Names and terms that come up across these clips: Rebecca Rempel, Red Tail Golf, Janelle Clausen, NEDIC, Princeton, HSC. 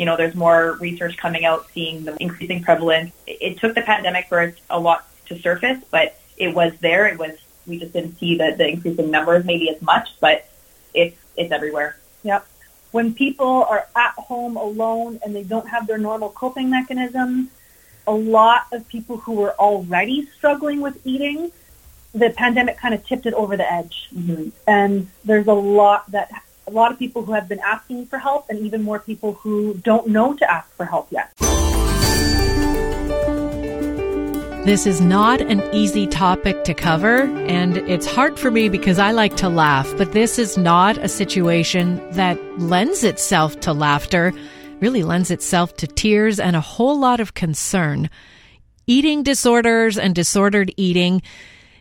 you know, there's more research coming out seeing the increasing prevalence. It took the pandemic for us a lot to surface, but it was there. It was, we just didn't see the increasing numbers maybe as much, but it's everywhere. Yep. When people are at home alone and they don't have their normal coping mechanisms, a lot of people who were already struggling with eating, the pandemic kind of tipped it over the edge. Mm-hmm. And there's a lot of people who have been asking for help, and even more people who don't know to ask for help yet. This is not an easy topic to cover, and it's hard for me because I like to laugh, but this is not a situation that lends itself to laughter, really lends itself to tears and a whole lot of concern. Eating disorders and disordered eating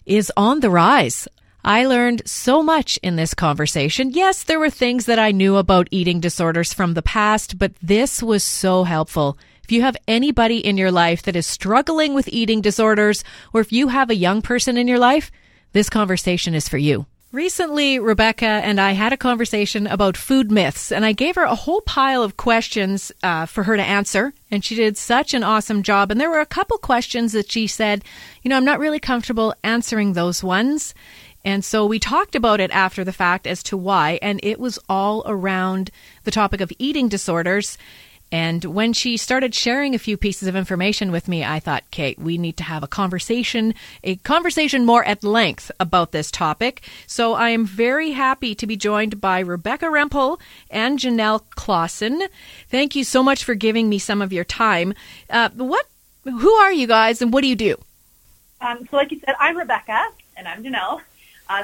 is on the rise. I learned so much in this conversation. Yes, there were things that I knew about eating disorders from the past, but this was so helpful. If you have anybody in your life that is struggling with eating disorders, or if you have a young person in your life, this conversation is for you. Recently, Rebecca and I had a conversation about food myths, and I gave her a whole pile of questions for her to answer, and she did such an awesome job. And there were a couple questions that she said, you know, I'm not really comfortable answering those ones. And so we talked about it after the fact as to why, and it was all around the topic of eating disorders. And when she started sharing a few pieces of information with me, I thought, Kate, we need to have a conversation more at length about this topic. So I am very happy to be joined by Rebecca Rempel and Janelle Clausen. Thank you so much for giving me some of your time. Who are you guys and what do you do? So like you said, I'm Rebecca and I'm Janelle.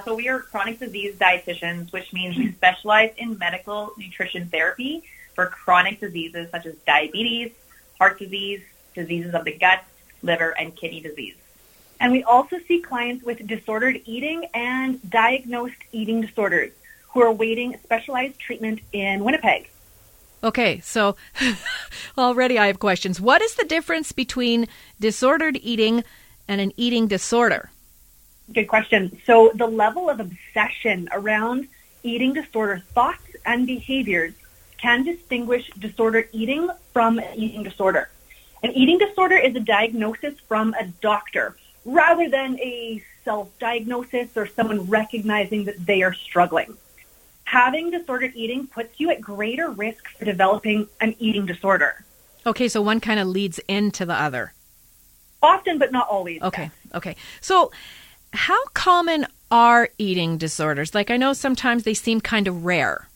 So we are chronic disease dietitians, which means we specialize in medical nutrition therapy for chronic diseases such as diabetes, heart disease, diseases of the gut, liver, and kidney disease. And we also see clients with disordered eating and diagnosed eating disorders who are awaiting specialized treatment in Winnipeg. Okay, so already I have questions. What is the difference between disordered eating and an eating disorder? Good question. So the level of obsession around eating disorder thoughts and behaviors can distinguish disordered eating from an eating disorder. An eating disorder is a diagnosis from a doctor rather than a self-diagnosis or someone recognizing that they are struggling. Having disordered eating puts you at greater risk for developing an eating disorder. Okay, so one kind of leads into the other. Often, but not always. Okay. So how common are eating disorders? Like, I know sometimes they seem kind of rare.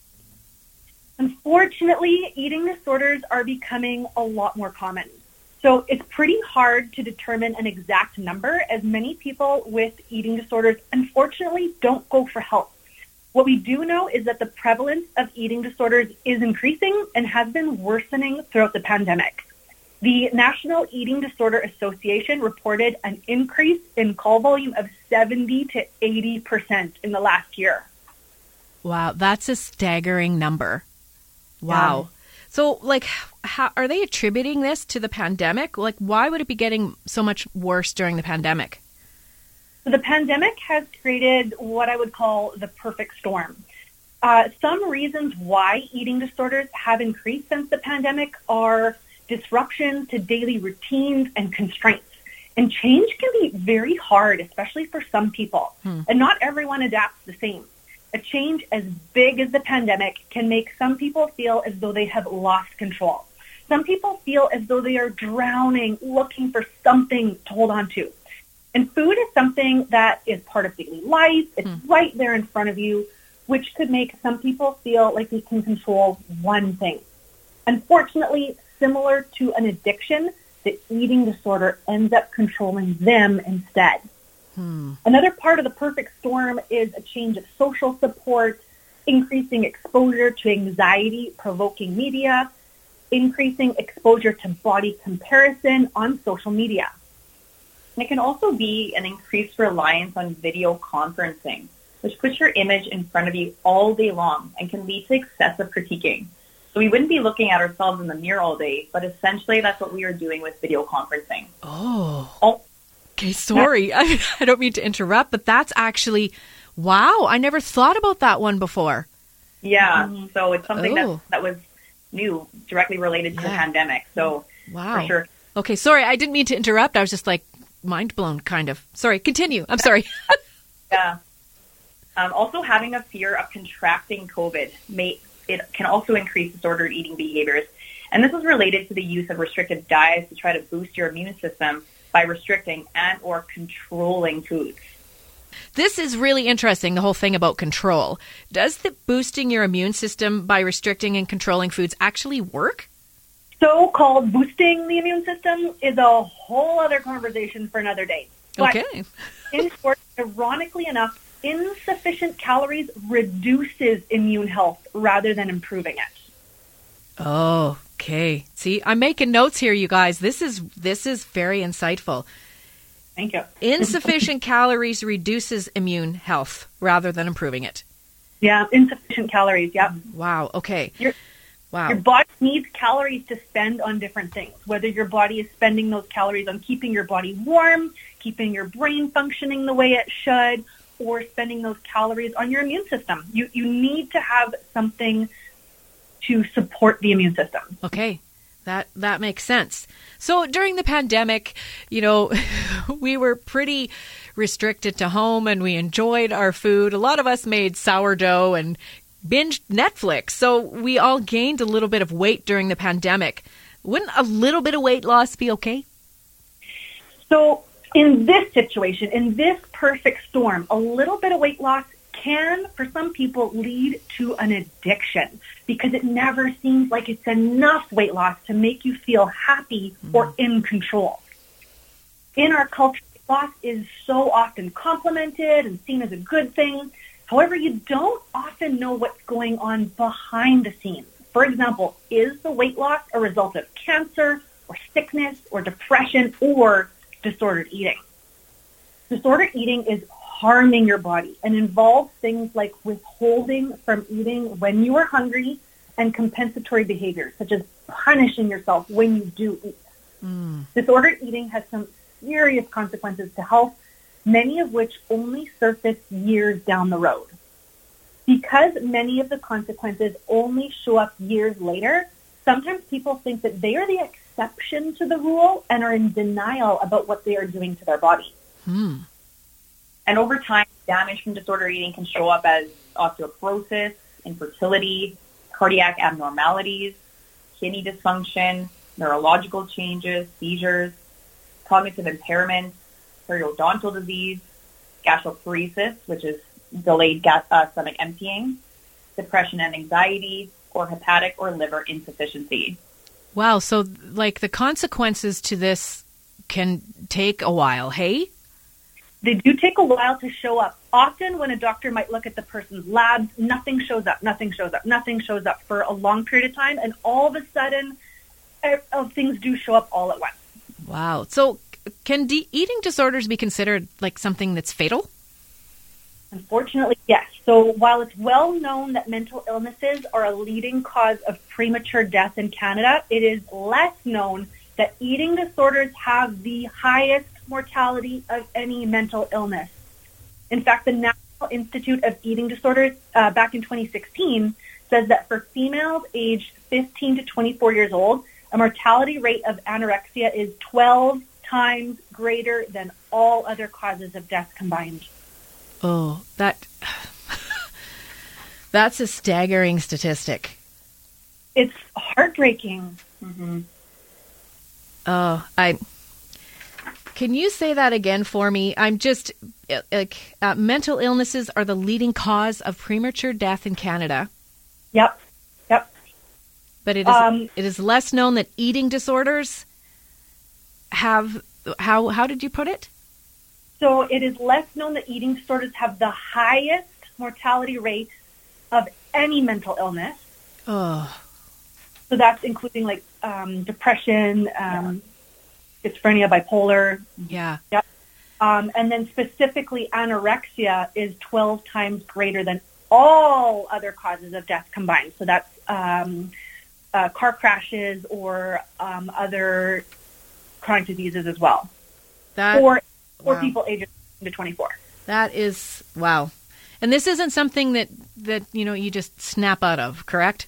Unfortunately, eating disorders are becoming a lot more common. So it's pretty hard to determine an exact number, as many people with eating disorders, unfortunately, don't go for help. What we do know is that the prevalence of eating disorders is increasing and has been worsening throughout the pandemic. The National Eating Disorder Association reported an increase in call volume of 70 to 80% in the last year. Wow, that's a staggering number. Wow. So, like, how are they attributing this to the pandemic? Like, why would it be getting so much worse during the pandemic? The pandemic has created what I would call the perfect storm. Some reasons why eating disorders have increased since the pandemic are disruptions to daily routines and constraints. And change can be very hard, especially for some people. And not everyone adapts the same. A change as big as the pandemic can make some people feel as though they have lost control. Some people feel as though they are drowning, looking for something to hold on to. And food is something that is part of daily life. It's right there in front of you, which could make some people feel like they can control one thing. Unfortunately, similar to an addiction, the eating disorder ends up controlling them instead. Another part of the perfect storm is a change of social support, increasing exposure to anxiety-provoking media, increasing exposure to body comparison on social media. And it can also be an increased reliance on video conferencing, which puts your image in front of you all day long and can lead to excessive critiquing. So we wouldn't be looking at ourselves in the mirror all day, but essentially that's what we are doing with video conferencing. Okay, sorry. I don't mean to interrupt, but that's actually, wow, I never thought about that one before. Yeah, so it's something that was new directly related to the pandemic. So wow. For sure. Okay. Sorry. I didn't mean to interrupt. I was just like mind blown kind of. Sorry. Continue. I'm sorry. Yeah. Also having a fear of contracting COVID can also increase disordered eating behaviors. And this is related to the use of restrictive diets to try to boost your immune system by restricting and or controlling foods. This is really interesting, the whole thing about control. Does the boosting your immune system by restricting and controlling foods actually work? So-called boosting the immune system is a whole other conversation for another day. But okay. In short, ironically enough, insufficient calories reduces immune health rather than improving it. Oh, okay. See, I'm making notes here, you guys. This is very insightful. Thank you. Insufficient calories reduces immune health rather than improving it. Yeah, insufficient calories, yeah. Wow, okay. Your body needs calories to spend on different things, whether your body is spending those calories on keeping your body warm, keeping your brain functioning the way it should, or spending those calories on your immune system. You need to have something to support the immune system. Okay. That makes sense. So during the pandemic, you know, we were pretty restricted to home and we enjoyed our food. A lot of us made sourdough and binged Netflix. So we all gained a little bit of weight during the pandemic. Wouldn't a little bit of weight loss be okay? So in this situation, in this perfect storm, a little bit of weight loss can, for some people, lead to an addiction because it never seems like it's enough weight loss to make you feel happy or in control. In our culture, loss is so often complimented and seen as a good thing. However, you don't often know what's going on behind the scenes. For example, is the weight loss a result of cancer or sickness or depression or disordered eating? Disordered eating is harming your body and involves things like withholding from eating when you are hungry and compensatory behaviors, such as punishing yourself when you do eat. Disordered eating has some serious consequences to health, many of which only surface years down the road. Because many of the consequences only show up years later, sometimes people think that they are the exception to the rule and are in denial about what they are doing to their body. And over time, damage from disordered eating can show up as osteoporosis, infertility, cardiac abnormalities, kidney dysfunction, neurological changes, seizures, cognitive impairment, periodontal disease, gastroparesis, which is delayed stomach emptying, depression and anxiety, or hepatic or liver insufficiency. Wow. So like the consequences to this can take a while, hey? They do take a while to show up. Often when a doctor might look at the person's labs, nothing shows up for a long period of time. And all of a sudden, things do show up all at once. Wow. So can eating disorders be considered like something that's fatal? Unfortunately, yes. So while it's well known that mental illnesses are a leading cause of premature death in Canada, it is less known that eating disorders have the highest mortality of any mental illness. In fact, the National Institute of Eating Disorders back in 2016 says that for females aged 15 to 24 years old, a mortality rate of anorexia is 12 times greater than all other causes of death combined. Oh, that's a staggering statistic. It's heartbreaking. Can you say that again for me? I'm just like mental illnesses are the leading cause of premature death in Canada. Yep. But it is less known that eating disorders have how did you put it? So it is less known that eating disorders have the highest mortality rate of any mental illness. Oh. So that's including like depression, schizophrenia, bipolar. Yeah. Yep. And then specifically anorexia is 12 times greater than all other causes of death combined. So that's car crashes or other chronic diseases as well. Or people ages to 24. That is, wow. And this isn't something that you just snap out of, correct?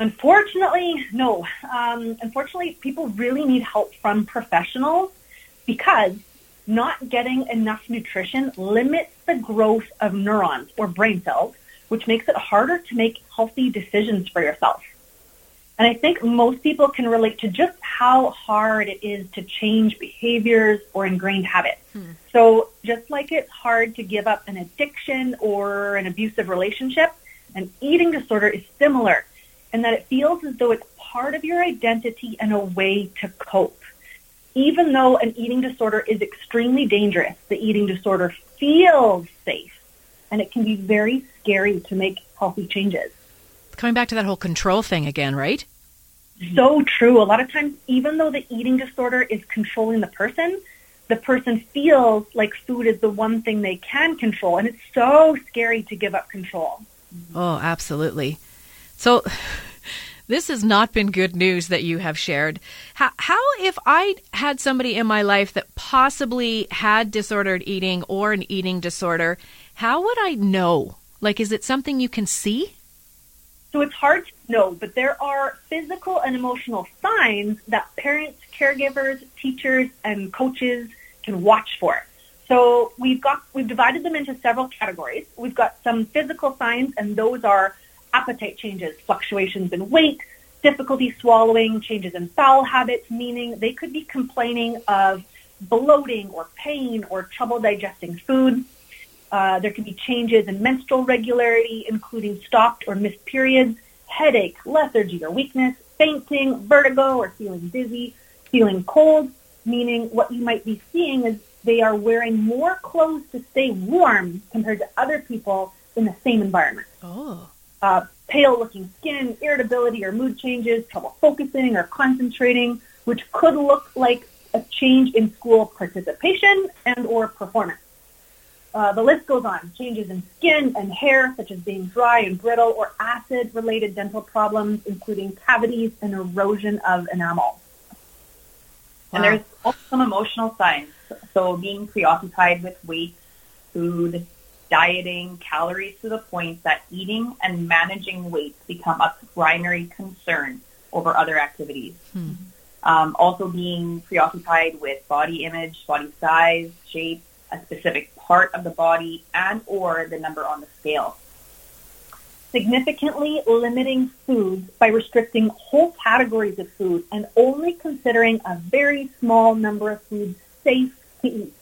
Unfortunately, no. Unfortunately, people really need help from professionals because not getting enough nutrition limits the growth of neurons or brain cells, which makes it harder to make healthy decisions for yourself. And I think most people can relate to just how hard it is to change behaviors or ingrained habits. So just like it's hard to give up an addiction or an abusive relationship, an eating disorder is similar in that it feels as though it's part of your identity and a way to cope. Even though an eating disorder is extremely dangerous, the eating disorder feels safe, and it can be very scary to make healthy changes. Coming back to that whole control thing again, right? So true. A lot of times, even though the eating disorder is controlling the person feels like food is the one thing they can control, and it's so scary to give up control. Oh, absolutely. So this has not been good news that you have shared. How if I had somebody in my life that possibly had disordered eating or an eating disorder, how would I know? Like, is it something you can see? So it's hard to know, but there are physical and emotional signs that parents, caregivers, teachers, and coaches can watch for. So we've divided them into several categories. We've got some physical signs, and those are appetite changes, fluctuations in weight, difficulty swallowing, changes in bowel habits, meaning they could be complaining of bloating or pain or trouble digesting food. There could be changes in menstrual regularity, including stopped or missed periods, headache, lethargy or weakness, fainting, vertigo or feeling dizzy, feeling cold, meaning what you might be seeing is they are wearing more clothes to stay warm compared to other people in the same environment. Oh. Pale-looking skin, irritability or mood changes, trouble focusing or concentrating, which could look like a change in school participation and or performance. The list goes on. Changes in skin and hair, such as being dry and brittle, or acid-related dental problems, including cavities and erosion of enamel. Wow. And there's also some emotional signs. So being preoccupied with weight, food, dieting, calories to the point that eating and managing weight become a primary concern over other activities. Also being preoccupied with body image, body size, shape, a specific part of the body, and or the number on the scale. Significantly limiting foods by restricting whole categories of food and only considering a very small number of foods safe to eat.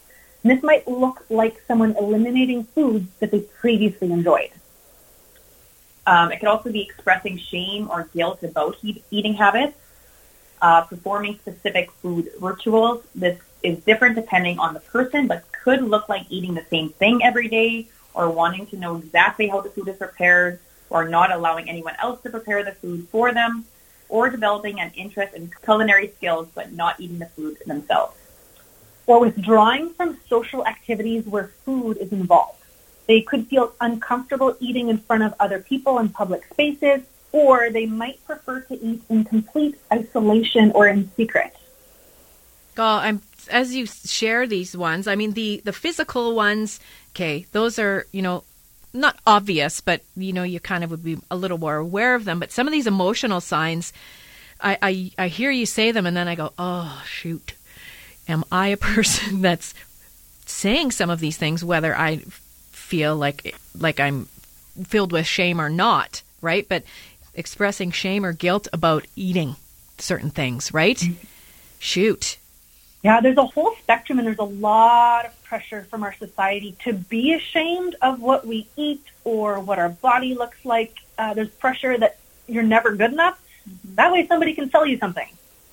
And this might look like someone eliminating foods that they previously enjoyed. It could also be expressing shame or guilt about eating habits, performing specific food rituals. This is different depending on the person, but could look like eating the same thing every day or wanting to know exactly how the food is prepared or not allowing anyone else to prepare the food for them or developing an interest in culinary skills but not eating the food themselves. Or withdrawing from social activities where food is involved. They could feel uncomfortable eating in front of other people in public spaces, or they might prefer to eat in complete isolation or in secret. As you share these ones, I mean, the physical ones, okay, those are, you know, not obvious, but, you know, you kind of would be a little more aware of them. But some of these emotional signs, I hear you say them, and then I go, oh, shoot. Am I a person that's saying some of these things, whether I feel like I'm filled with shame or not, right? But expressing shame or guilt about eating certain things, right? Mm-hmm. Shoot. Yeah, there's a whole spectrum, and there's a lot of pressure from our society to be ashamed of what we eat or what our body looks like. There's pressure that you're never good enough. That way somebody can sell you something.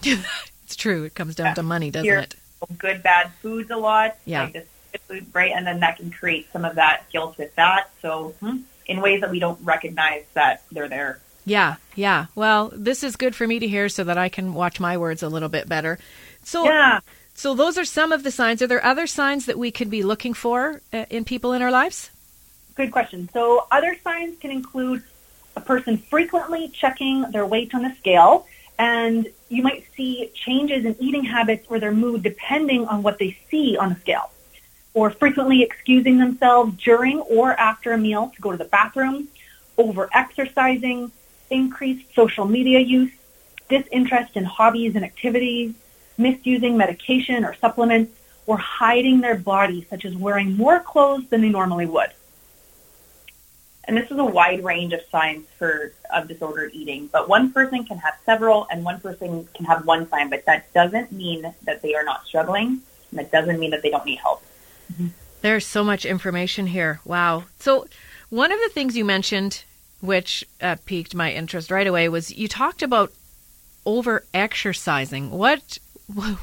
It's true. It comes down to money, doesn't it? Good, bad foods a lot. Yeah. Like this food, right? And then that can create some of that guilt with that. So in ways that we don't recognize that they're there. Yeah. Well, this is good for me to hear so that I can watch my words a little bit better. So, yeah. So those are some of the signs. Are there other signs that we could be looking for in people in our lives? Good question. So other signs can include a person frequently checking their weight on the scale, and you might see changes in eating habits or their mood depending on what they see on the scale, or frequently excusing themselves during or after a meal to go to the bathroom, over-exercising, increased social media use, disinterest in hobbies and activities, misusing medication or supplements, or hiding their bodies, such as wearing more clothes than they normally would. And this is a wide range of signs of disordered eating, but one person can have several and one person can have one sign, but that doesn't mean that they are not struggling, and that doesn't mean that they don't need help. Mm-hmm. There's so much information here. Wow. So one of the things you mentioned, which piqued my interest right away, was you talked about over-exercising. What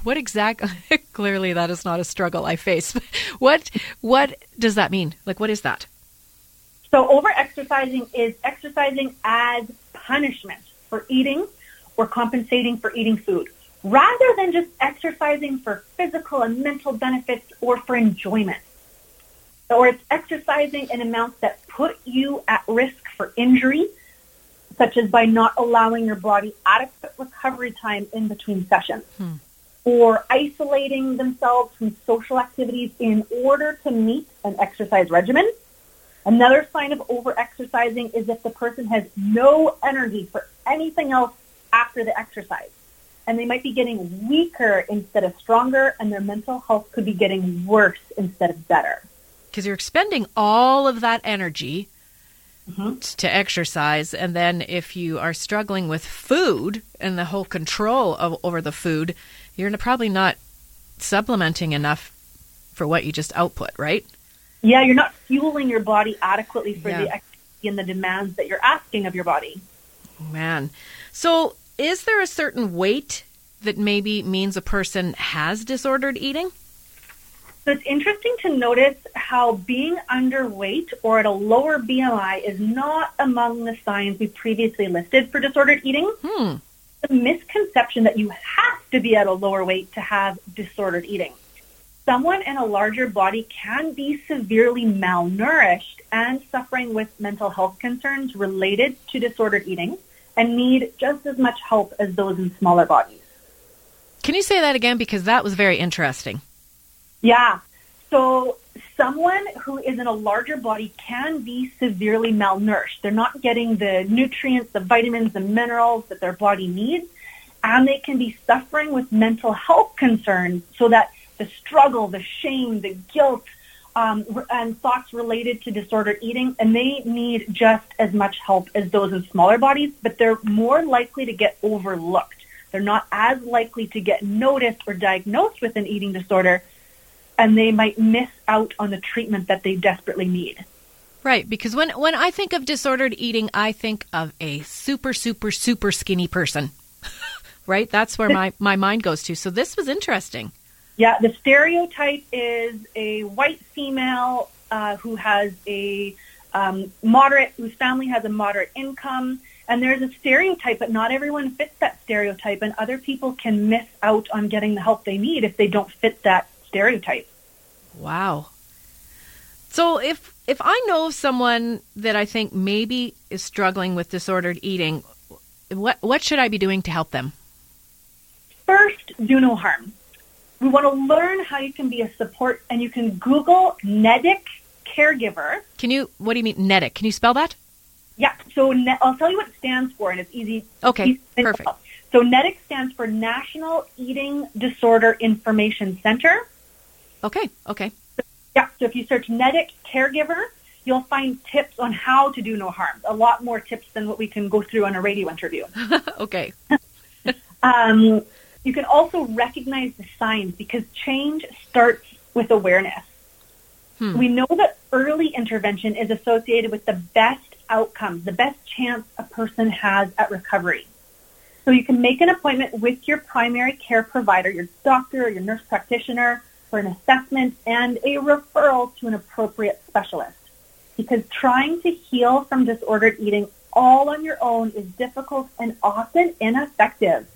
exactly? Clearly, that is not a struggle I face. What does that mean? Like, what is that? So over-exercising is exercising as punishment for eating or compensating for eating food, rather than just exercising for physical and mental benefits or for enjoyment. Or it's exercising in amounts that put you at risk for injury, such as by not allowing your body adequate recovery time in between sessions, or isolating themselves from social activities in order to meet an exercise regimen. Another sign of over-exercising is if the person has no energy for anything else after the exercise, and they might be getting weaker instead of stronger, and their mental health could be getting worse instead of better. Because you're expending all of that energy to exercise, and then if you are struggling with food and the whole control over the food, you're probably not supplementing enough for what you just output, right? Yeah, you're not fueling your body adequately for the activity and the demands that you're asking of your body. Man. So is there a certain weight that maybe means a person has disordered eating? So it's interesting to notice how being underweight or at a lower BMI is not among the signs we previously listed for disordered eating. The misconception that you have to be at a lower weight to have disordered eating. Someone in a larger body can be severely malnourished and suffering with mental health concerns related to disordered eating and need just as much help as those in smaller bodies. Can you say that again? Because that was very interesting. Yeah. So someone who is in a larger body can be severely malnourished. They're not getting the nutrients, the vitamins, the minerals that their body needs, and they can be suffering with mental health concerns, so that the struggle, the shame, the guilt, and thoughts related to disordered eating, and they need just as much help as those in smaller bodies, but they're more likely to get overlooked. They're not as likely to get noticed or diagnosed with an eating disorder, and they might miss out on the treatment that they desperately need. Right, because when I think of disordered eating, I think of a super, super, super skinny person, right? That's where my mind goes to. So this was interesting. Yeah, the stereotype is a white female who has a whose family has a moderate income. And there's a stereotype, but not everyone fits that stereotype, and other people can miss out on getting the help they need if they don't fit that stereotype. Wow. So if I know someone that I think maybe is struggling with disordered eating, what should I be doing to help them? First, do no harm. We want to learn how you can be a support, and you can Google NEDIC caregiver. What do you mean NEDIC? Can you spell that? Yeah. So I'll tell you what it stands for, and it's easy. Okay, perfect. So NEDIC stands for National Eating Disorder Information Center. Okay. Yeah. So if you search NEDIC caregiver, you'll find tips on how to do no harm. A lot more tips than what we can go through on a radio interview. Okay. You can also recognize the signs, because change starts with awareness. We know that early intervention is associated with the best outcomes, the best chance a person has at recovery. So you can make an appointment with your primary care provider, your doctor, or your nurse practitioner, for an assessment and a referral to an appropriate specialist. Because trying to heal from disordered eating all on your own is difficult and often ineffective.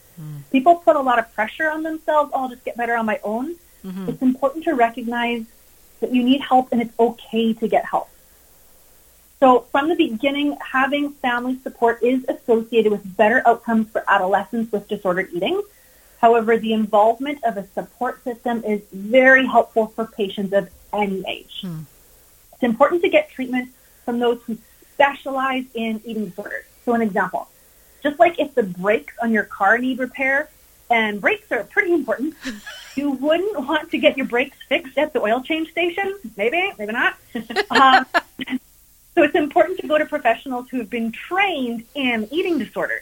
People put a lot of pressure on themselves. I'll just get better on my own. It's important to recognize that you need help, and it's okay to get help. So from the beginning, having family support is associated with better outcomes for adolescents with disordered eating. However, the involvement of a support system is very helpful for patients of any age. It's important to get treatment from those who specialize in eating disorders. So an example, Just like if the brakes on your car need repair, and brakes are pretty important, you wouldn't want to get your brakes fixed at the oil change station. Maybe, maybe not. So it's important to go to professionals who have been trained in eating disorders.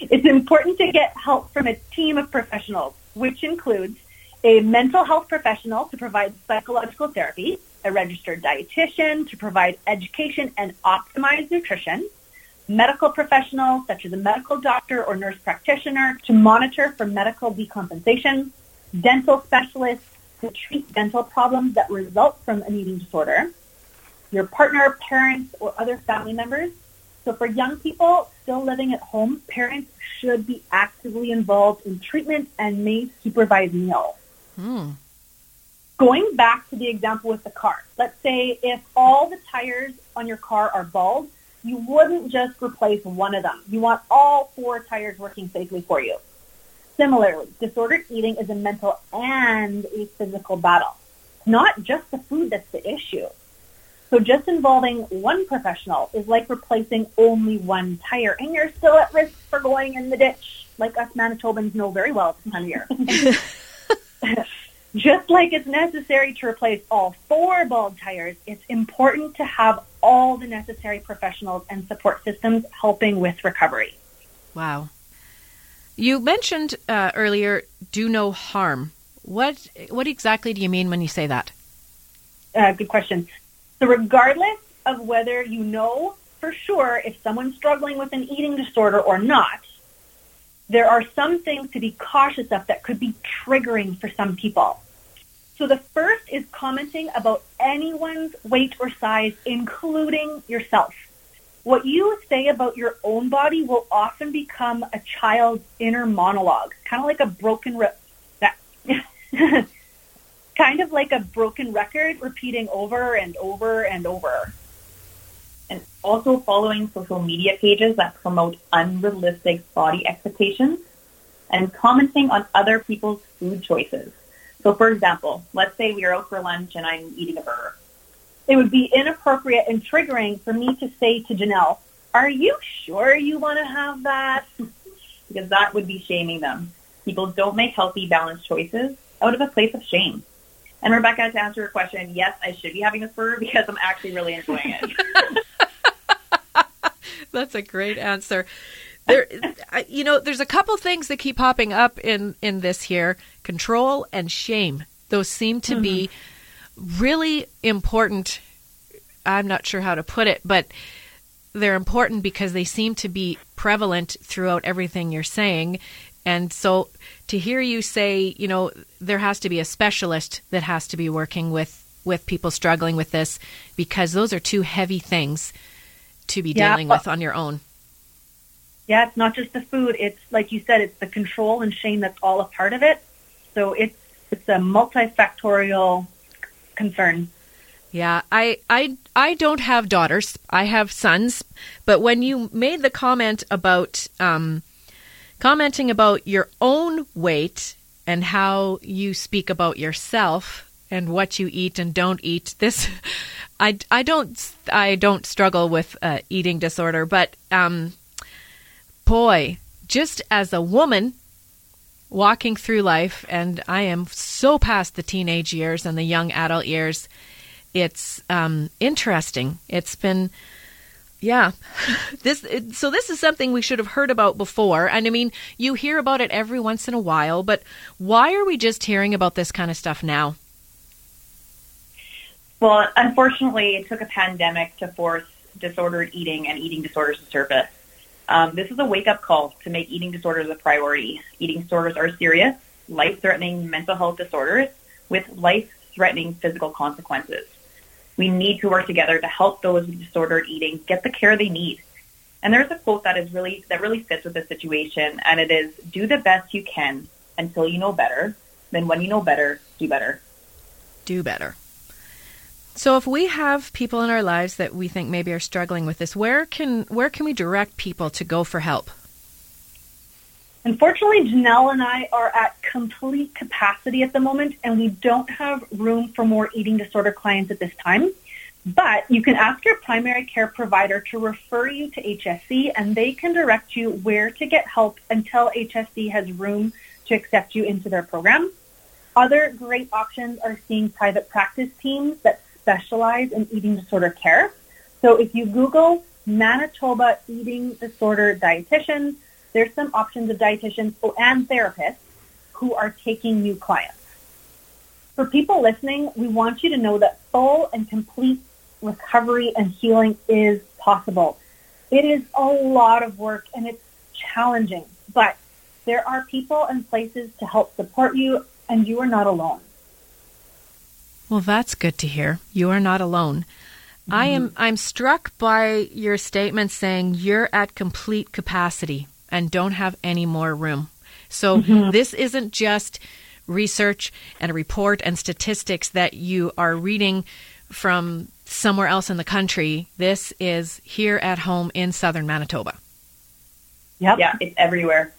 It's important to get help from a team of professionals, which includes a mental health professional to provide psychological therapy, a registered dietitian to provide education and optimize nutrition, medical professionals such as a medical doctor or nurse practitioner to monitor for medical decompensation, dental specialists to treat dental problems that result from an eating disorder, your partner, parents, or other family members. So for young people still living at home, parents should be actively involved in treatment and may supervise meals. Hmm. Going back to the example with the car, let's say if all the tires on your car are bald, you wouldn't just replace one of them. You want all four tires working safely for you. Similarly, disordered eating is a mental and a physical battle. It's not just the food that's the issue. So just involving one professional is like replacing only one tire, and you're still at risk for going in the ditch, like us Manitobans know very well this time of year. Just like it's necessary to replace all four bald tires, it's important to have all the necessary professionals and support systems helping with recovery. Wow. You mentioned earlier, do no harm. What exactly do you mean when you say that? Good question. So regardless of whether you know for sure if someone's struggling with an eating disorder or not, there are some things to be cautious of that could be triggering for some people. So the first is commenting about anyone's weight or size, including yourself. What you say about your own body will often become a child's inner monologue, kind of like a broken record repeating over and over and over. And also following social media pages that promote unrealistic body expectations and commenting on other people's food choices. So for example, let's say we are out for lunch and I'm eating a burger. It would be inappropriate and triggering for me to say to Janelle, "Are you sure you want to have that?" Because that would be shaming them. People don't make healthy, balanced choices out of a place of shame. And Rebecca, to answer your question, yes, I should be having this burger because I'm actually really enjoying it. That's a great answer. There's a couple things that keep popping up in this here. Control and shame. Those seem to be really important. I'm not sure how to put it, but they're important because they seem to be prevalent throughout everything you're saying. And so to hear you say, there has to be a specialist that has to be working with people struggling with this, because those are two heavy things to be dealing with on your own. Yeah, it's not just the food. It's like you said, it's the control and shame that's all a part of it. So it's a multifactorial concern. Yeah, I don't have daughters. I have sons. But when you made the comment about commenting about your own weight and how you speak about yourself and what you eat and don't eat, this I don't struggle with eating disorder, but boy, just as a woman walking through life, and I am so past the teenage years and the young adult years, it's interesting. It's been this is something we should have heard about before. And I mean, you hear about it every once in a while, but why are we just hearing about this kind of stuff now? Well, unfortunately, it took a pandemic to force disordered eating and eating disorders to surface. This is a wake-up call to make eating disorders a priority. Eating disorders are serious, life-threatening mental health disorders with life-threatening physical consequences. We need to work together to help those with disordered eating get the care they need. And there's a quote that really fits with the situation, and it is, "Do the best you can until you know better. Then when you know better, do better." Do better. So if we have people in our lives that we think maybe are struggling with this, where can we direct people to go for help? Unfortunately, Janelle and I are at complete capacity at the moment, and we don't have room for more eating disorder clients at this time. But you can ask your primary care provider to refer you to HSC, and they can direct you where to get help until HSC has room to accept you into their program. Other great options are seeing private practice teams that specialize in eating disorder care. So if you Google Manitoba eating disorder dietitians, there's some options of dietitians and therapists who are taking new clients. For people listening, we want you to know that full and complete recovery and healing is possible. It is a lot of work and it's challenging, but there are people and places to help support you, and you are not alone. Well, that's good to hear. You are not alone. Mm-hmm. I'm struck by your statement saying you're at complete capacity and don't have any more room. So This isn't just research and a report and statistics that you are reading from somewhere else in the country. This is here at home in southern Manitoba. Yep. Yeah, it's everywhere.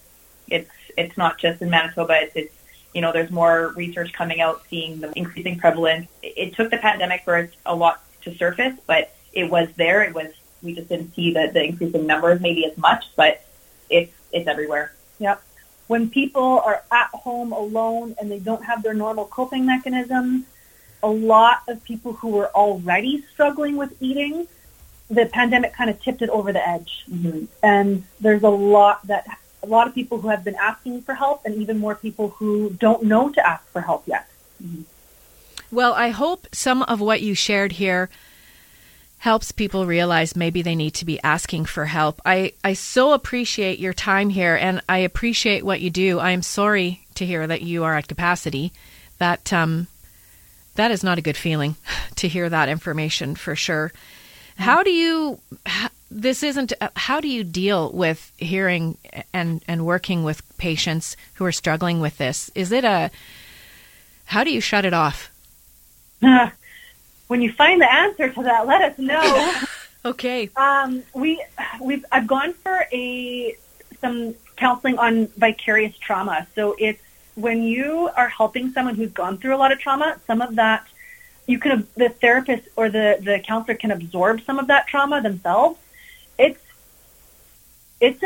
It's not just in Manitoba. It's there's more research coming out seeing the increasing prevalence. It took the pandemic for a lot to surface, but it was there. We just didn't see the increase in numbers maybe as much, but it's everywhere. Yep. When people are at home alone and they don't have their normal coping mechanisms, a lot of people who were already struggling with eating, the pandemic kind of tipped it over the edge. Mm-hmm. And there's a lot of people who have been asking for help, and even more people who don't know to ask for help yet. Mm-hmm. Well, I hope some of what you shared here helps people realize maybe they need to be asking for help. I so appreciate your time here, and I appreciate what you do. I am sorry to hear that you are at capacity. That is not a good feeling to hear that information for sure. Mm-hmm. How do you deal with hearing and working with patients who are struggling with this? How do you shut it off? When you find the answer to that, let us know. Okay. I've gone for some counseling on vicarious trauma. So it's when you are helping someone who's gone through a lot of trauma, some of that the therapist or the counselor can absorb some of that trauma themselves. It's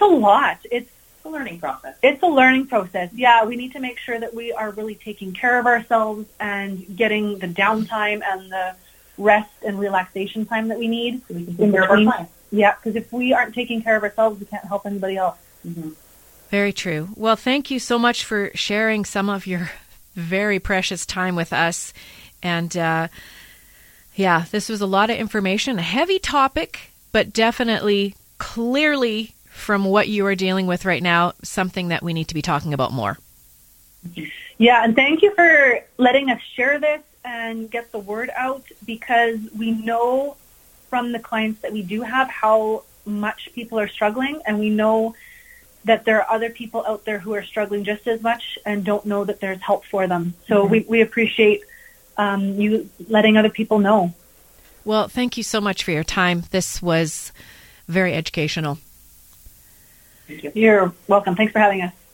a lot. It's a learning process. It's a learning process. Yeah, we need to make sure that we are really taking care of ourselves and getting the downtime and the rest and relaxation time that we need. So we can take care of our clients. Yeah, because if we aren't taking care of ourselves, we can't help anybody else. Mm-hmm. Very true. Well, thank you so much for sharing some of your very precious time with us. And this was a lot of information, a heavy topic, but definitely clearly from what you are dealing with right now, something that we need to be talking about more. Yeah, and thank you for letting us share this and get the word out, because we know from the clients that we do have how much people are struggling, and we know that there are other people out there who are struggling just as much and don't know that there's help for them. So we appreciate you letting other people know. Well, thank you so much for your time. This was very educational. Thank you. You're welcome. Thanks for having us.